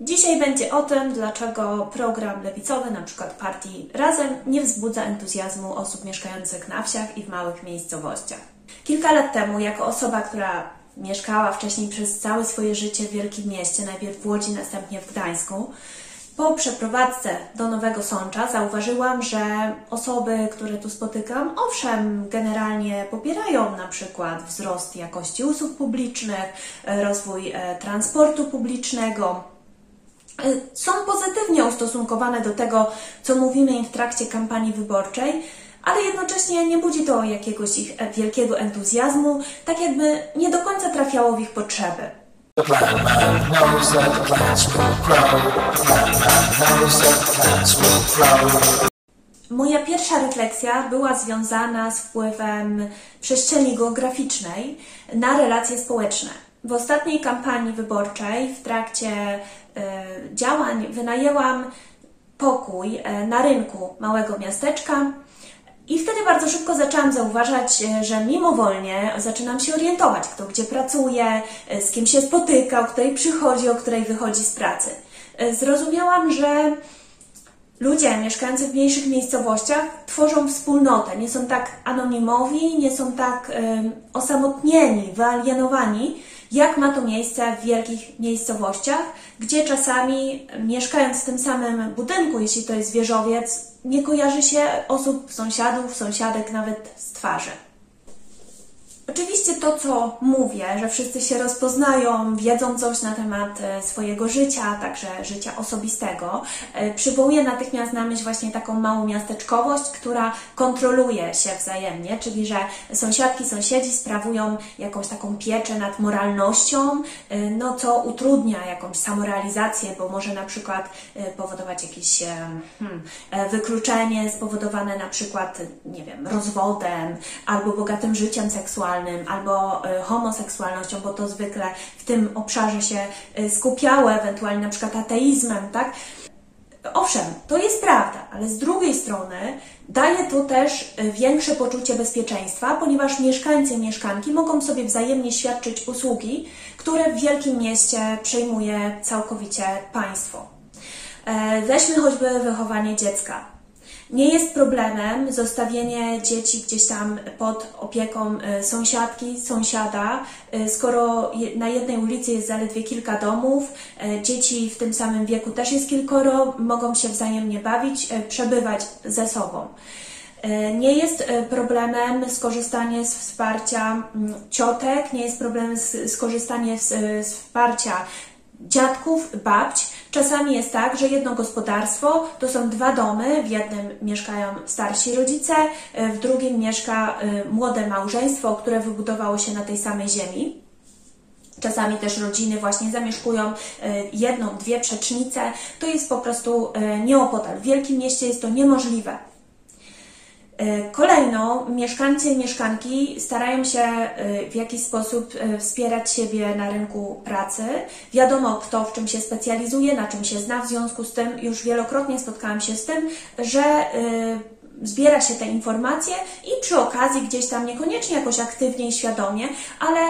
Dzisiaj będzie o tym, dlaczego program lewicowy, np. Partii Razem, nie wzbudza entuzjazmu osób mieszkających na wsiach i w małych miejscowościach. Kilka lat temu, jako osoba, która mieszkała wcześniej przez całe swoje życie w wielkim mieście, najpierw w Łodzi, następnie w Gdańsku, po przeprowadzce do Nowego Sącza zauważyłam, że osoby, które tu spotykam, owszem, generalnie popierają np. wzrost jakości usług publicznych, rozwój transportu publicznego, są pozytywnie ustosunkowane do tego, co mówimy im w trakcie kampanii wyborczej, ale jednocześnie nie budzi to jakiegoś ich wielkiego entuzjazmu, tak jakby nie do końca trafiało w ich potrzeby. Moja pierwsza refleksja była związana z wpływem przestrzeni geograficznej na relacje społeczne. W ostatniej kampanii wyborczej, w trakcie działań, wynajęłam pokój na rynku małego miasteczka i wtedy bardzo szybko zaczęłam zauważać, że mimowolnie zaczynam się orientować, kto gdzie pracuje, z kim się spotyka, o której przychodzi, o której wychodzi z pracy. Zrozumiałam, że ludzie mieszkający w mniejszych miejscowościach tworzą wspólnotę, nie są tak anonimowi, nie są tak osamotnieni, wyalienowani, jak ma to miejsce w wielkich miejscowościach, gdzie czasami mieszkając w tym samym budynku, jeśli to jest wieżowiec, nie kojarzy się osób, sąsiadów, sąsiadek nawet z twarzy. Oczywiście to, co mówię, że wszyscy się rozpoznają, wiedzą coś na temat swojego życia, także życia osobistego, przywołuje natychmiast na myśl właśnie taką małą miasteczkowość, która kontroluje się wzajemnie, czyli że sąsiadki, sąsiedzi sprawują jakąś taką pieczę nad moralnością, no co utrudnia jakąś samorealizację, bo może na przykład powodować jakieś wykluczenie spowodowane na przykład, nie wiem, rozwodem albo bogatym życiem seksualnym, albo homoseksualnością, bo to zwykle w tym obszarze się skupiało, ewentualnie na przykład ateizmem, tak? Owszem, to jest prawda, ale z drugiej strony daje to też większe poczucie bezpieczeństwa, ponieważ mieszkańcy i mieszkanki mogą sobie wzajemnie świadczyć usługi, które w wielkim mieście przejmuje całkowicie państwo. Weźmy choćby wychowanie dziecka. Nie jest problemem zostawienie dzieci gdzieś tam pod opieką sąsiadki, sąsiada, skoro na jednej ulicy jest zaledwie kilka domów, dzieci w tym samym wieku też jest kilkoro, mogą się wzajemnie bawić, przebywać ze sobą. Nie jest problemem skorzystanie z wsparcia ciotek, nie jest problemem skorzystanie z wsparcia dziadków, babć. Czasami jest tak, że jedno gospodarstwo to są dwa domy, w jednym mieszkają starsi rodzice, w drugim mieszka młode małżeństwo, które wybudowało się na tej samej ziemi. Czasami też rodziny właśnie zamieszkują jedną, dwie przecznice. To jest po prostu nieopodal. W wielkim mieście jest to niemożliwe. Kolejno mieszkańcy i mieszkanki starają się w jakiś sposób wspierać siebie na rynku pracy. Wiadomo, kto w czym się specjalizuje, na czym się zna, w związku z tym już wielokrotnie spotkałam się z tym, że zbiera się te informacje i przy okazji gdzieś tam niekoniecznie jakoś aktywnie i świadomie, ale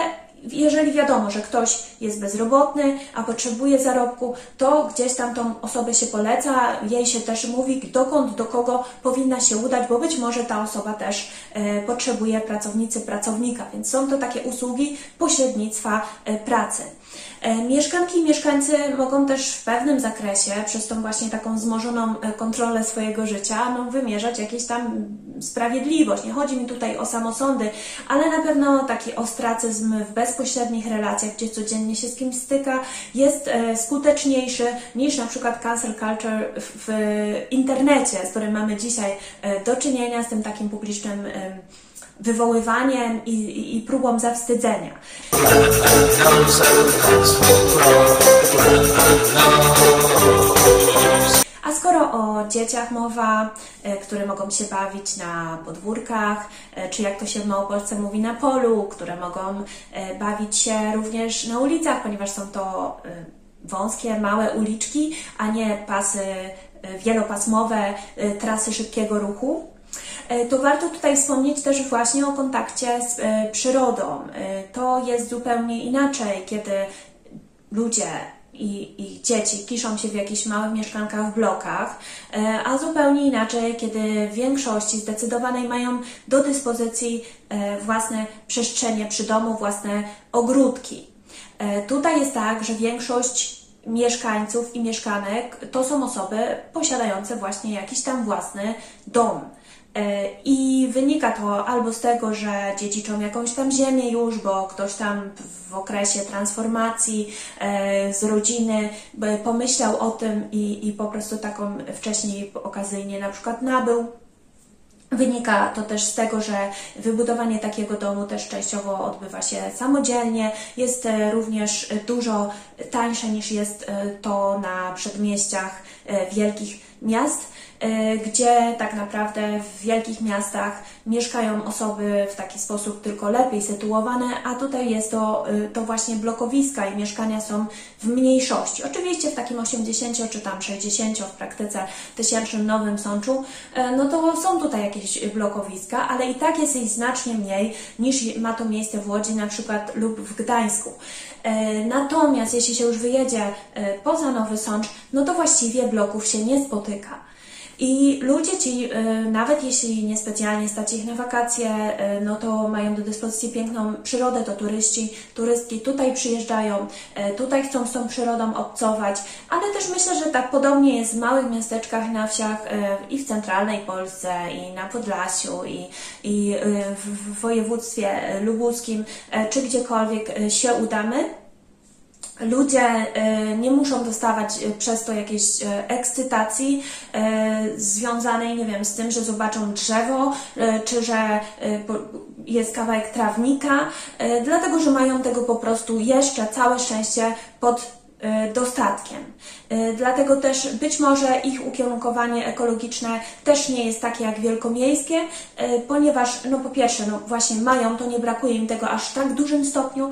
jeżeli wiadomo, że ktoś jest bezrobotny, a potrzebuje zarobku, to gdzieś tam tą osobę się poleca, jej się też mówi, dokąd, do kogo powinna się udać, bo być może ta osoba też potrzebuje pracownicy, pracownika, więc są to takie usługi pośrednictwa pracy. Mieszkanki i mieszkańcy mogą też w pewnym zakresie, przez tą właśnie taką wzmożoną kontrolę swojego życia, wymierzać jakieś tam sprawiedliwość. Nie chodzi mi tutaj o samosądy, ale na pewno taki ostracyzm w bezpośrednich relacjach, gdzie codziennie się z kimś styka, jest skuteczniejszy niż na przykład cancel culture w internecie, z którym mamy dzisiaj do czynienia, z tym takim publicznym wywoływaniem i próbą zawstydzenia. A skoro o dzieciach mowa, które mogą się bawić na podwórkach, czy jak to się w Małopolsce mówi, na polu, które mogą bawić się również na ulicach, ponieważ są to wąskie, małe uliczki, a nie pasy wielopasmowe, trasy szybkiego ruchu, to warto tutaj wspomnieć też właśnie o kontakcie z przyrodą. To jest zupełnie inaczej, kiedy ludzie i dzieci kiszą się w jakichś małych mieszkankach w blokach, a zupełnie inaczej, kiedy w większości zdecydowanej mają do dyspozycji własne przestrzenie przy domu, własne ogródki. Tutaj jest tak, że większość mieszkańców i mieszkanek to są osoby posiadające właśnie jakiś tam własny dom. I wynika to albo z tego, że dziedziczą jakąś tam ziemię już, bo ktoś tam w okresie transformacji z rodziny pomyślał o tym i po prostu taką wcześniej okazyjnie na przykład nabył. Wynika to też z tego, że wybudowanie takiego domu też częściowo odbywa się samodzielnie. Jest również dużo tańsze niż jest to na przedmieściach wielkich miast, gdzie tak naprawdę w wielkich miastach mieszkają osoby w taki sposób tylko lepiej sytuowane, a tutaj jest to właśnie blokowiska i mieszkania są w mniejszości. Oczywiście w takim 80 czy tam 60 w praktyce tysięcznym Nowym Sączu, no to są tutaj jakieś blokowiska, ale i tak jest ich znacznie mniej niż ma to miejsce w Łodzi na przykład lub w Gdańsku. Natomiast jeśli się już wyjedzie poza Nowy Sącz, no to właściwie bloków się nie spotyka. I ludzie ci, nawet jeśli niespecjalnie stać ich na wakacje, no to mają do dyspozycji piękną przyrodę, to turystki tutaj przyjeżdżają, tutaj chcą z tą przyrodą obcować, ale też myślę, że tak podobnie jest w małych miasteczkach, na wsiach i w centralnej Polsce, i na Podlasiu, i w województwie lubuskim, czy gdziekolwiek się udamy. Ludzie nie muszą dostawać przez to jakiejś ekscytacji związanej, nie wiem, z tym, że zobaczą drzewo, czy że jest kawałek trawnika, dlatego że mają tego po prostu jeszcze całe szczęście pod dostatkiem. Dlatego też być może ich ukierunkowanie ekologiczne też nie jest takie jak wielkomiejskie, ponieważ no po pierwsze, no właśnie mają, to nie brakuje im tego aż w tak dużym stopniu.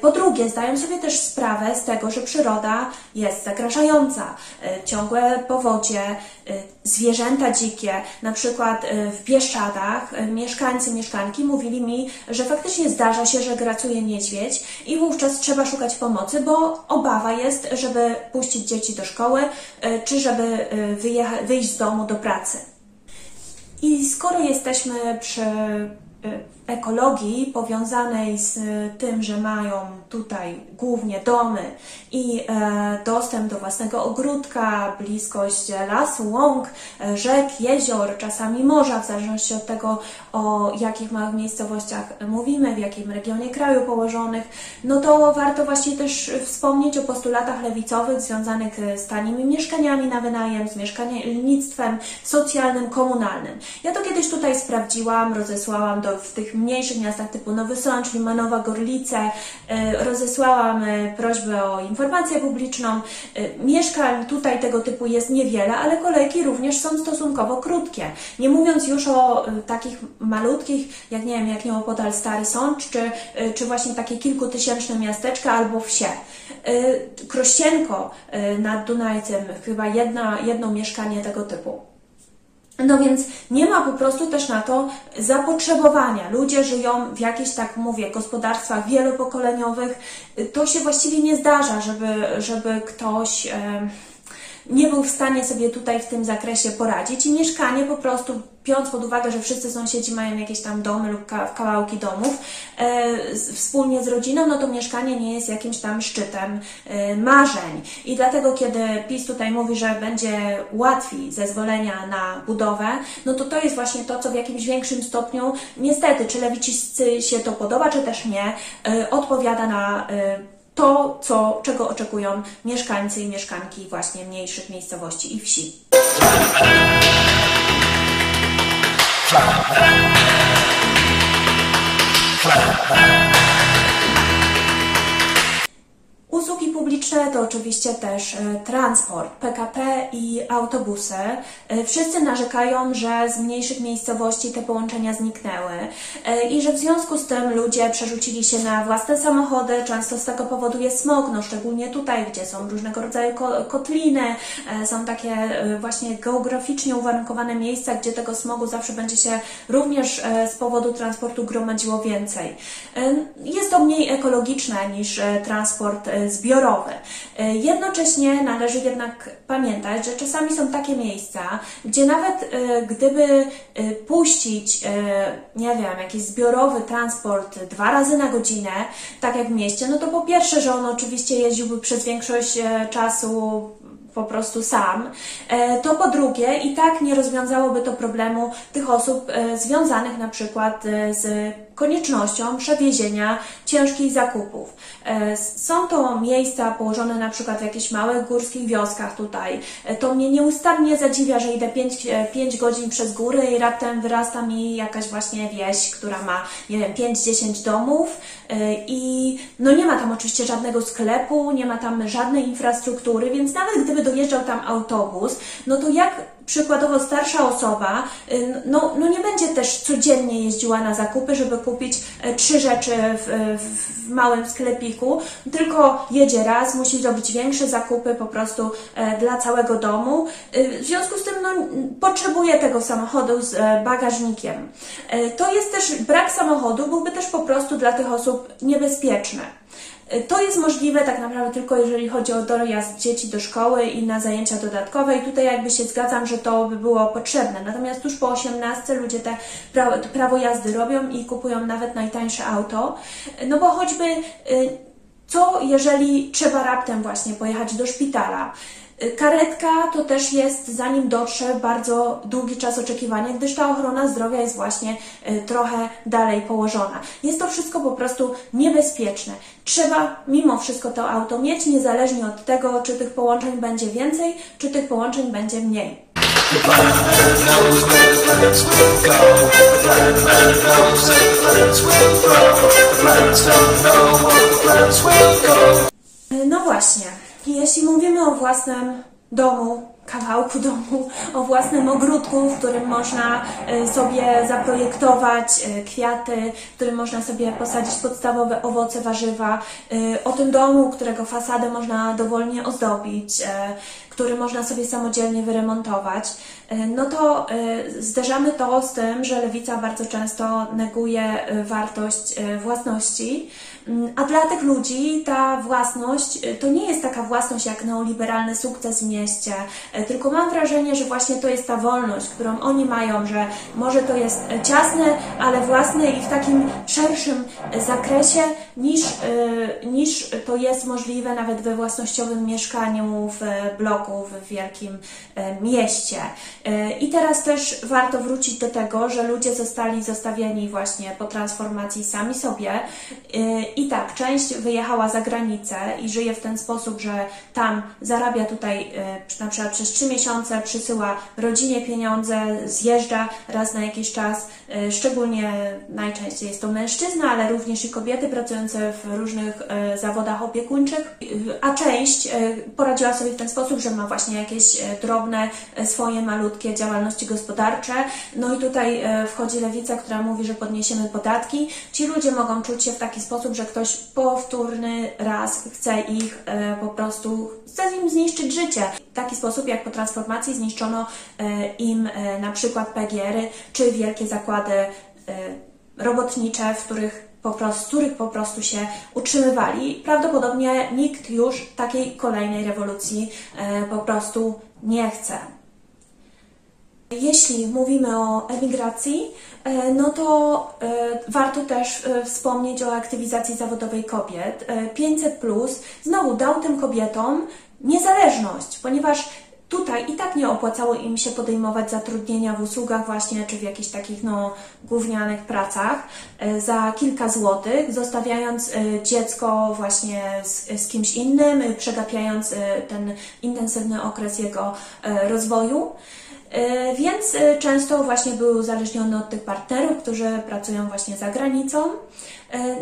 Po drugie, zdają sobie też sprawę z tego, że przyroda jest zagrażająca. Ciągłe powodzie, zwierzęta dzikie, na przykład w Bieszczadach mieszkańcy, mieszkanki mówili mi, że faktycznie zdarza się, że gracuje niedźwiedź i wówczas trzeba szukać pomocy, bo obawa jest, żeby puścić dzieci do szkoły, czy żeby wyjść z domu do pracy. I skoro jesteśmy przy ekologii powiązanej z tym, że mają tutaj głównie domy i dostęp do własnego ogródka, bliskość lasu, łąk, rzek, jezior, czasami morza, w zależności od tego, o jakich małych miejscowościach mówimy, w jakim regionie kraju położonych, no to warto właśnie też wspomnieć o postulatach lewicowych związanych z tanimi mieszkaniami na wynajem, z mieszkalnictwem socjalnym, komunalnym. Ja to kiedyś tutaj sprawdziłam, rozesłałam w tych mniejszych miastach typu Nowy Sącz, Limanowa, Gorlice, rozesłałam prośbę o informację publiczną. Mieszkań tutaj tego typu jest niewiele, ale kolejki również są stosunkowo krótkie. Nie mówiąc już o takich malutkich, jak nie wiem, jak nieopodal Stary Sącz, czy właśnie takie kilkutysięczne miasteczka albo wsie. Krościenko nad Dunajcem, chyba jedno mieszkanie tego typu. No więc nie ma po prostu też na to zapotrzebowania. Ludzie żyją w jakichś, tak mówię, gospodarstwach wielopokoleniowych. To się właściwie nie zdarza, żeby ktoś nie był w stanie sobie tutaj w tym zakresie poradzić i mieszkanie po prostu, biorąc pod uwagę, że wszyscy sąsiedzi mają jakieś tam domy lub kawałki domów wspólnie z rodziną, no to mieszkanie nie jest jakimś tam szczytem marzeń. I dlatego, kiedy PiS tutaj mówi, że będzie łatwiej zezwolenia na budowę, no to to jest właśnie to, co w jakimś większym stopniu, niestety, czy lewicy się to podoba, czy też nie, odpowiada na to, czego oczekują mieszkańcy i mieszkanki właśnie mniejszych miejscowości i wsi. Usługi publiczne to oczywiście też transport, PKP i autobusy. Wszyscy narzekają, że z mniejszych miejscowości te połączenia zniknęły i że w związku z tym ludzie przerzucili się na własne samochody. Często z tego powodu jest smog, no szczególnie tutaj, gdzie są różnego rodzaju kotliny, są takie właśnie geograficznie uwarunkowane miejsca, gdzie tego smogu zawsze będzie się również z powodu transportu gromadziło więcej. Jest to mniej ekologiczne niż transport zbiorowy. zbiorowe. Jednocześnie należy jednak pamiętać, że czasami są takie miejsca, gdzie nawet gdyby puścić, nie wiem, jakiś zbiorowy transport 2 razy na godzinę, tak jak w mieście, no to po pierwsze, że on oczywiście jeździłby przez większość czasu po prostu sam, to po drugie i tak nie rozwiązałoby to problemu tych osób związanych na przykład z koniecznością przewiezienia ciężkich zakupów. Są to miejsca położone na przykład w jakichś małych górskich wioskach tutaj. To mnie nieustannie zadziwia, że idę 5 godzin przez góry i raptem wyrasta mi jakaś właśnie wieś, która ma, nie wiem, 5-10 domów i no nie ma tam oczywiście żadnego sklepu, nie ma tam żadnej infrastruktury, więc nawet gdyby dojeżdżał tam autobus, no to jak przykładowo starsza osoba no nie będzie też codziennie jeździła na zakupy, żeby kupić 3 rzeczy w małym sklepiku, tylko jedzie raz, musi zrobić większe zakupy po prostu dla całego domu. W związku z tym no, potrzebuje tego samochodu z bagażnikiem. To jest też brak samochodu, byłby też po prostu dla tych osób niebezpieczny. To jest możliwe tak naprawdę tylko jeżeli chodzi o dojazd dzieci do szkoły i na zajęcia dodatkowe i tutaj jakby się zgadzam, że to by było potrzebne. Natomiast tuż po 18 ludzie te prawo jazdy robią i kupują nawet najtańsze auto, no bo choćby co jeżeli trzeba raptem właśnie pojechać do szpitala. Karetka to też jest, zanim dotrze, bardzo długi czas oczekiwania, gdyż ta ochrona zdrowia jest właśnie trochę dalej położona. Jest to wszystko po prostu niebezpieczne. Trzeba mimo wszystko to auto mieć, niezależnie od tego, czy tych połączeń będzie więcej, czy tych połączeń będzie mniej. No właśnie. Jeśli mówimy o własnym domu, kawałku domu, o własnym ogródku, w którym można sobie zaprojektować kwiaty, w którym można sobie posadzić podstawowe owoce, warzywa, o tym domu, którego fasadę można dowolnie ozdobić, który można sobie samodzielnie wyremontować, no to zderzamy to z tym, że lewica bardzo często neguje wartość własności, a dla tych ludzi ta własność to nie jest taka własność jak neoliberalny sukces w mieście, tylko mam wrażenie, że właśnie to jest ta wolność, którą oni mają, że może to jest ciasne, ale własne i w takim szerszym zakresie niż to jest możliwe nawet we własnościowym mieszkaniu w bloku w wielkim mieście. I teraz też warto wrócić do tego, że ludzie zostali zostawieni właśnie po transformacji sami sobie i tak, część wyjechała za granicę i żyje w ten sposób, że tam zarabia tutaj na przykład przez 3 miesiące, przysyła rodzinie pieniądze, zjeżdża raz na jakiś czas, szczególnie najczęściej jest to mężczyzna, ale również i kobiety pracujące w różnych zawodach opiekuńczych, a część poradziła sobie w ten sposób, że ma właśnie jakieś drobne, swoje malutkie działalności gospodarcze. No i tutaj wchodzi lewica, która mówi, że podniesiemy podatki. Ci ludzie mogą czuć się w taki sposób, że ktoś powtórny raz chce ich po prostu, chce im zniszczyć życie. W taki sposób jak po transformacji zniszczono im na przykład PGR-y czy wielkie zakłady robotnicze, z których po prostu się utrzymywali. Prawdopodobnie nikt już takiej kolejnej rewolucji po prostu nie chce. Jeśli mówimy o emigracji, no to warto też wspomnieć o aktywizacji zawodowej kobiet. 500+ znowu dał tym kobietom niezależność, ponieważ tutaj i tak nie opłacało im się podejmować zatrudnienia w usługach właśnie, czy w jakichś takich no, gównianych pracach za kilka złotych, zostawiając dziecko właśnie z kimś innym, przegapiając ten intensywny okres jego rozwoju. Więc często właśnie były uzależnione od tych partnerów, którzy pracują właśnie za granicą.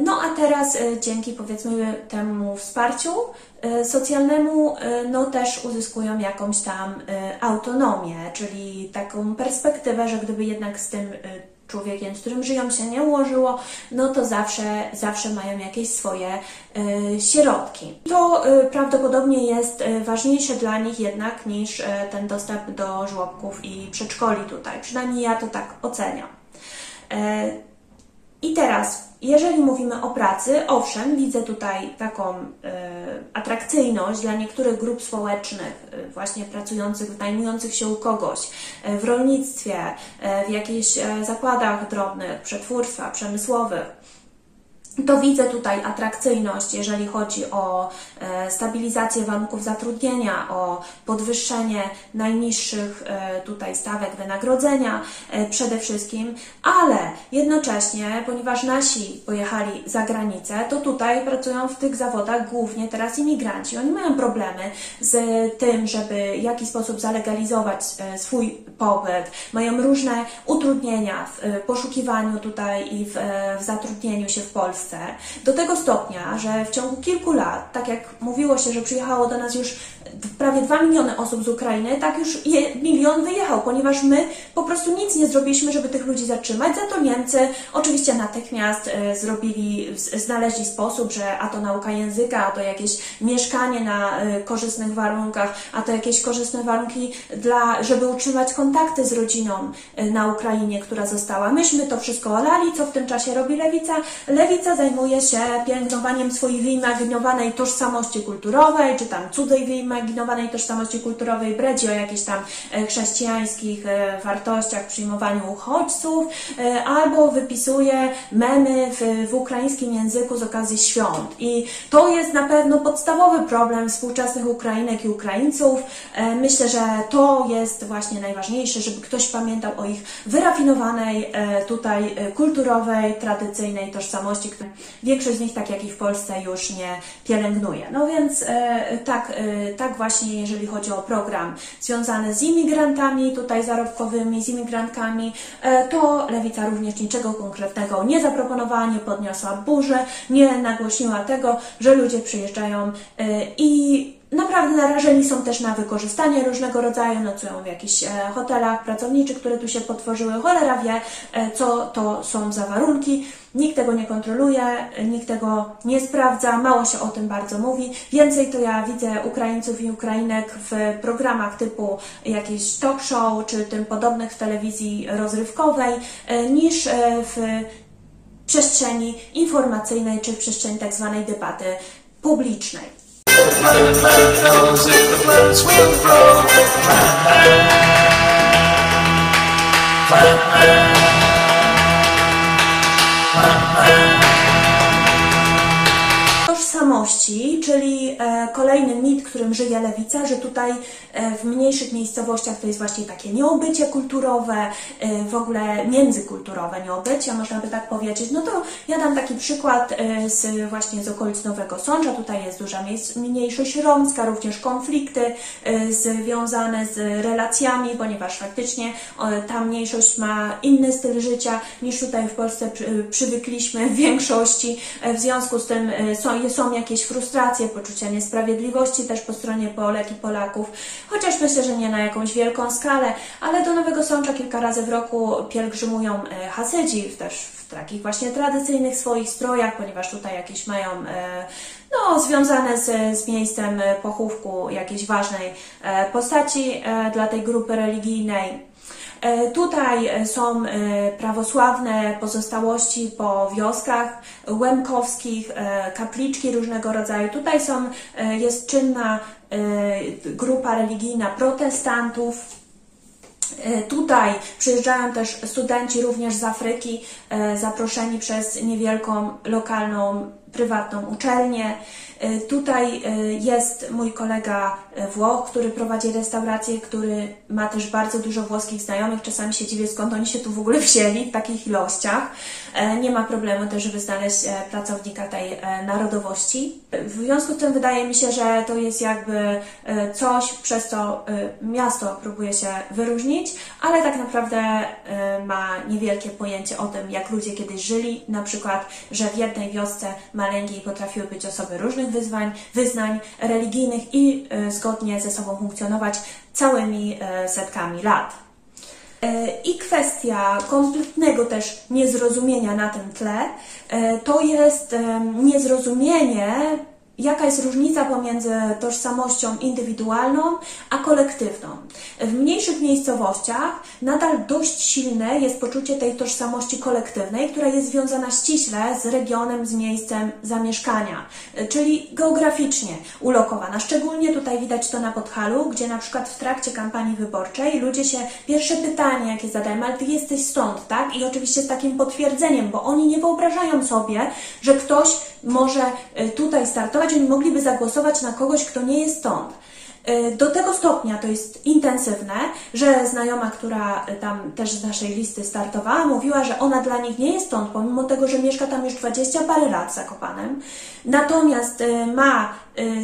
No a teraz dzięki powiedzmy temu wsparciu socjalnemu no też uzyskują jakąś tam autonomię, czyli taką perspektywę, że gdyby jednak z tym człowiekiem, z którym żyją, się nie ułożyło, no to zawsze mają jakieś swoje środki. To prawdopodobnie jest ważniejsze dla nich jednak niż ten dostęp do żłobków i przedszkoli tutaj. Przynajmniej ja to tak oceniam. I teraz, jeżeli mówimy o pracy, owszem, widzę tutaj taką atrakcyjność dla niektórych grup społecznych, właśnie pracujących, najmujących się u kogoś, w rolnictwie, w jakichś zakładach drobnych, przetwórstwa, przemysłowych. To widzę tutaj atrakcyjność, jeżeli chodzi o stabilizację warunków zatrudnienia, o podwyższenie najniższych tutaj stawek wynagrodzenia przede wszystkim, ale jednocześnie, ponieważ nasi pojechali za granicę, to tutaj pracują w tych zawodach głównie teraz imigranci. Oni mają problemy z tym, żeby w jakiś sposób zalegalizować swój pobyt, mają różne utrudnienia w poszukiwaniu tutaj i w zatrudnieniu się w Polsce. Do tego stopnia, że w ciągu kilku lat, tak jak mówiło się, że przyjechało do nas już prawie 2 miliony osób z Ukrainy, tak już 1 milion wyjechał, ponieważ my po prostu nic nie zrobiliśmy, żeby tych ludzi zatrzymać. Za to Niemcy oczywiście natychmiast znaleźli sposób, że a to nauka języka, a to jakieś mieszkanie na korzystnych warunkach, a to jakieś korzystne warunki, żeby utrzymać kontakty z rodziną na Ukrainie, która została. Myśmy to wszystko olali, co w tym czasie robi lewica. Lewica zajmuje się pielęgnowaniem swojej wyimaginowanej tożsamości kulturowej, czy tam cudzej wyimaginowanej tożsamości kulturowej, bredzi o jakichś tam chrześcijańskich wartościach, przyjmowaniu uchodźców, albo wypisuje memy w ukraińskim języku z okazji świąt. I to jest na pewno podstawowy problem współczesnych Ukrainek i Ukraińców. Myślę, że to jest właśnie najważniejsze, żeby ktoś pamiętał o ich wyrafinowanej tutaj kulturowej, tradycyjnej tożsamości, które większość z nich, tak jak i w Polsce, już nie pielęgnuje. No więc tak właśnie, jeżeli chodzi o program związany z imigrantami tutaj zarobkowymi, z imigrantkami, to lewica również niczego konkretnego nie zaproponowała, nie podniosła burzy, nie nagłośniła tego, że ludzie przyjeżdżają i naprawdę narażeni są też na wykorzystanie różnego rodzaju, nocują w jakichś hotelach pracowniczych, które tu się potworzyły. Cholera wie, co to są za warunki. Nikt tego nie kontroluje, nikt tego nie sprawdza, mało się o tym bardzo mówi. Więcej to ja widzę Ukraińców i Ukrainek w programach typu jakiś talk show czy tym podobnych w telewizji rozrywkowej, niż w przestrzeni informacyjnej czy w przestrzeni tak zwanej debaty publicznej. Tożsamości, czyli kolejny mit, którym żyje lewica, że tutaj w mniejszych miejscowościach to jest właśnie takie nieobycie kulturowe, w ogóle międzykulturowe nieobycie, można by tak powiedzieć. No to ja dam taki przykład właśnie z okolic Nowego Sącza. Tutaj jest duża mniejszość romska, również konflikty związane z relacjami, ponieważ faktycznie ta mniejszość ma inny styl życia niż tutaj w Polsce przywykliśmy w większości. W związku z tym są jakieś frustracje, poczucia niesprawiedliwości też po stronie Polek i Polaków, chociaż myślę, że nie na jakąś wielką skalę, ale do Nowego Sącza kilka razy w roku pielgrzymują Hasydzi, też w takich właśnie tradycyjnych swoich strojach, ponieważ tutaj jakieś mają związane z miejscem pochówku jakiejś ważnej postaci dla tej grupy religijnej. Tutaj są prawosławne pozostałości po wioskach łemkowskich, kapliczki różnego rodzaju. Tutaj jest czynna grupa religijna protestantów. Tutaj przyjeżdżają też studenci również z Afryki, zaproszeni przez niewielką, lokalną, prywatną uczelnię. Tutaj jest mój kolega Włoch, który prowadzi restaurację, który ma też bardzo dużo włoskich znajomych. Czasami się dziwię, skąd oni się tu w ogóle wzięli w takich ilościach. Nie ma problemu też, żeby znaleźć pracownika tej narodowości. W związku z tym wydaje mi się, że to jest jakby coś, przez co miasto próbuje się wyróżnić, ale tak naprawdę ma niewielkie pojęcie o tym, jak ludzie kiedyś żyli. Na przykład, że w jednej wiosce maleńkiej potrafiły być osoby różnych wyznań religijnych i zgodnie ze sobą funkcjonować całymi setkami lat. I kwestia kompletnego też niezrozumienia na tym tle to jest niezrozumienie Jaka jest różnica pomiędzy tożsamością indywidualną a kolektywną? W mniejszych miejscowościach nadal dość silne jest poczucie tej tożsamości kolektywnej, która jest związana ściśle z regionem, z miejscem zamieszkania, czyli geograficznie ulokowana. Szczególnie tutaj widać to na Podhalu, gdzie na przykład w trakcie kampanii wyborczej ludzie się pierwsze pytanie, jakie zadają, ale ty jesteś stąd, tak? I oczywiście z takim potwierdzeniem, bo oni nie wyobrażają sobie, że ktoś może tutaj startować, oni mogliby zagłosować na kogoś, kto nie jest stąd. Do tego stopnia to jest intensywne, że znajoma, która tam też z naszej listy startowała, mówiła, że ona dla nich nie jest stąd, pomimo tego, że mieszka tam już 20 parę lat w Zakopanem. Natomiast ma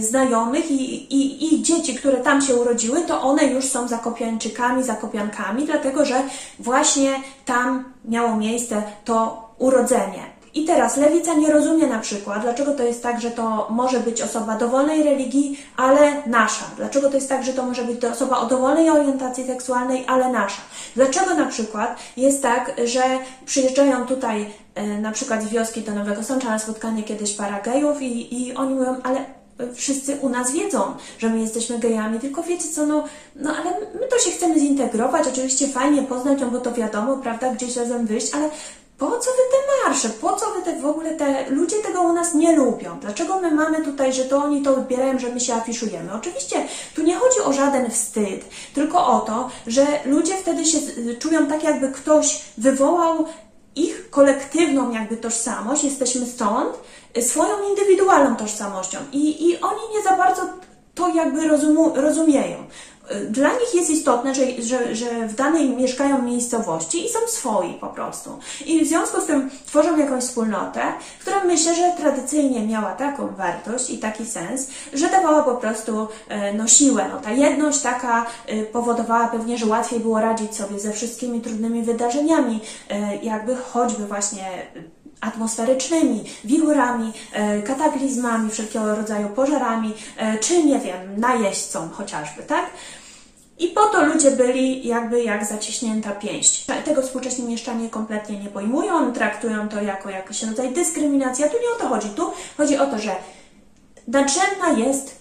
znajomych i dzieci, które tam się urodziły, to one już są zakopiańczykami, zakopiankami, dlatego że właśnie tam miało miejsce to urodzenie. I teraz lewica nie rozumie na przykład, dlaczego to jest tak, że to może być osoba dowolnej religii, ale nasza. Dlaczego to jest tak, że to może być osoba o dowolnej orientacji seksualnej, ale nasza. Dlaczego na przykład jest tak, że przyjeżdżają tutaj na przykład z wioski do Nowego Sącza na spotkanie kiedyś para gejów i oni mówią, ale wszyscy u nas wiedzą, że my jesteśmy gejami, tylko wiecie co, no ale my to się chcemy zintegrować, oczywiście fajnie poznać, bo to wiadomo, prawda, gdzieś razem wyjść, ale po co wy te marsze? Po co wy te w ogóle te... Ludzie tego u nas nie lubią. Dlaczego my mamy tutaj, że to oni to wybierają, że my się afiszujemy? Oczywiście tu nie chodzi o żaden wstyd, tylko o to, że ludzie wtedy się czują tak, jakby ktoś wywołał ich kolektywną jakby tożsamość, jesteśmy stąd, swoją indywidualną tożsamością. I oni nie za bardzo to jakby rozumieją. Dla nich jest istotne, że w danej mieszkają miejscowości i są swoi po prostu. I w związku z tym tworzą jakąś wspólnotę, która myślę, że tradycyjnie miała taką wartość i taki sens, że dawała po prostu siłę. Ta jedność taka powodowała pewnie, że łatwiej było radzić sobie ze wszystkimi trudnymi wydarzeniami, jakby choćby właśnie atmosferycznymi, wigorami, kataklizmami, wszelkiego rodzaju pożarami, czy nie wiem, najeźdźcą chociażby, tak? I po to ludzie byli jakby jak zaciśnięta pięść. Tego współcześni mieszczanie kompletnie nie pojmują, traktują to jako jakiś rodzaj dyskryminacji, a tu nie o to chodzi. Tu chodzi o to, że nadrzędna jest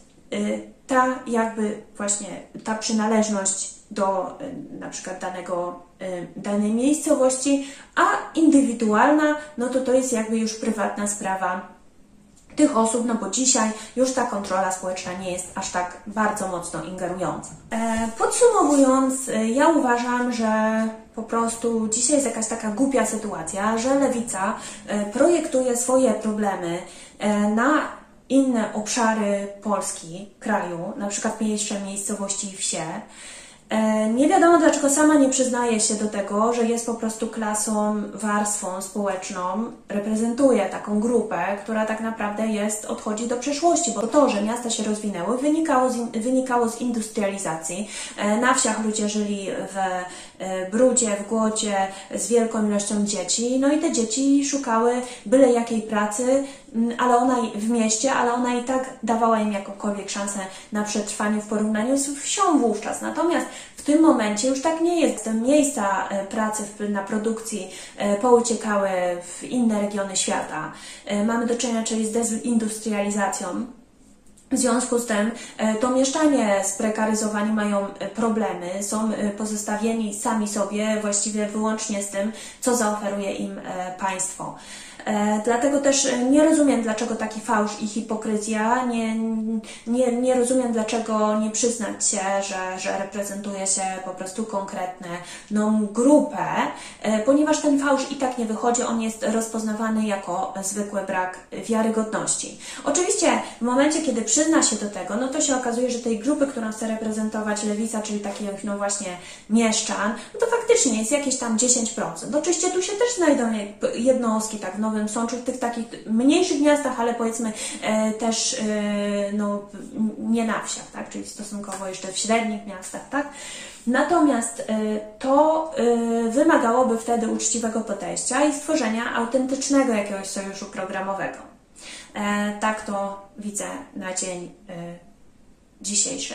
ta jakby właśnie ta przynależność do na przykład danej miejscowości, a indywidualna, no to jest jakby już prywatna sprawa tych osób, no bo dzisiaj już ta kontrola społeczna nie jest aż tak bardzo mocno ingerująca. Podsumowując, ja uważam, że po prostu dzisiaj jest jakaś taka głupia sytuacja, że lewica projektuje swoje problemy na inne obszary Polski, kraju, na przykład mniejsze miejscowości i wsie. Nie wiadomo, dlaczego sama nie przyznaje się do tego, że jest po prostu klasą, warstwą społeczną, reprezentuje taką grupę, która tak naprawdę odchodzi do przeszłości, bo to, że miasta się rozwinęły, wynikało z industrializacji. Na wsiach ludzie żyli w brudzie, w głodzie, z wielką ilością dzieci, no i te dzieci szukały byle jakiej pracy, ale ona w mieście, ale ona i tak dawała im jakąkolwiek szansę na przetrwanie w porównaniu z wsią wówczas. Natomiast w tym momencie już tak nie jest. Te miejsca pracy na produkcji pouciekały w inne regiony świata. Mamy do czynienia czyli z dezindustrializacją. W związku z tym to mieszczanie sprekaryzowani mają problemy, są pozostawieni sami sobie właściwie wyłącznie z tym, co zaoferuje im państwo. Dlatego też nie rozumiem, dlaczego taki fałsz i hipokryzja, nie rozumiem, dlaczego nie przyznać się, że reprezentuje się po prostu konkretną grupę, ponieważ ten fałsz i tak nie wychodzi, on jest rozpoznawany jako zwykły brak wiarygodności. Oczywiście w momencie, kiedy przyzna się do tego, no to się okazuje, że tej grupy, którą chce reprezentować lewica, czyli takich no właśnie mieszczan, no to faktycznie jest jakieś tam 10%. Oczywiście tu się też znajdą jednostki, tak, w Nowym Sączu, w tych takich mniejszych miastach, ale powiedzmy też nie na wsiach, tak? Czyli stosunkowo jeszcze w średnich miastach, tak? Natomiast to wymagałoby wtedy uczciwego podejścia i stworzenia autentycznego jakiegoś sojuszu programowego. Tak to widzę na dzień dzisiejszy.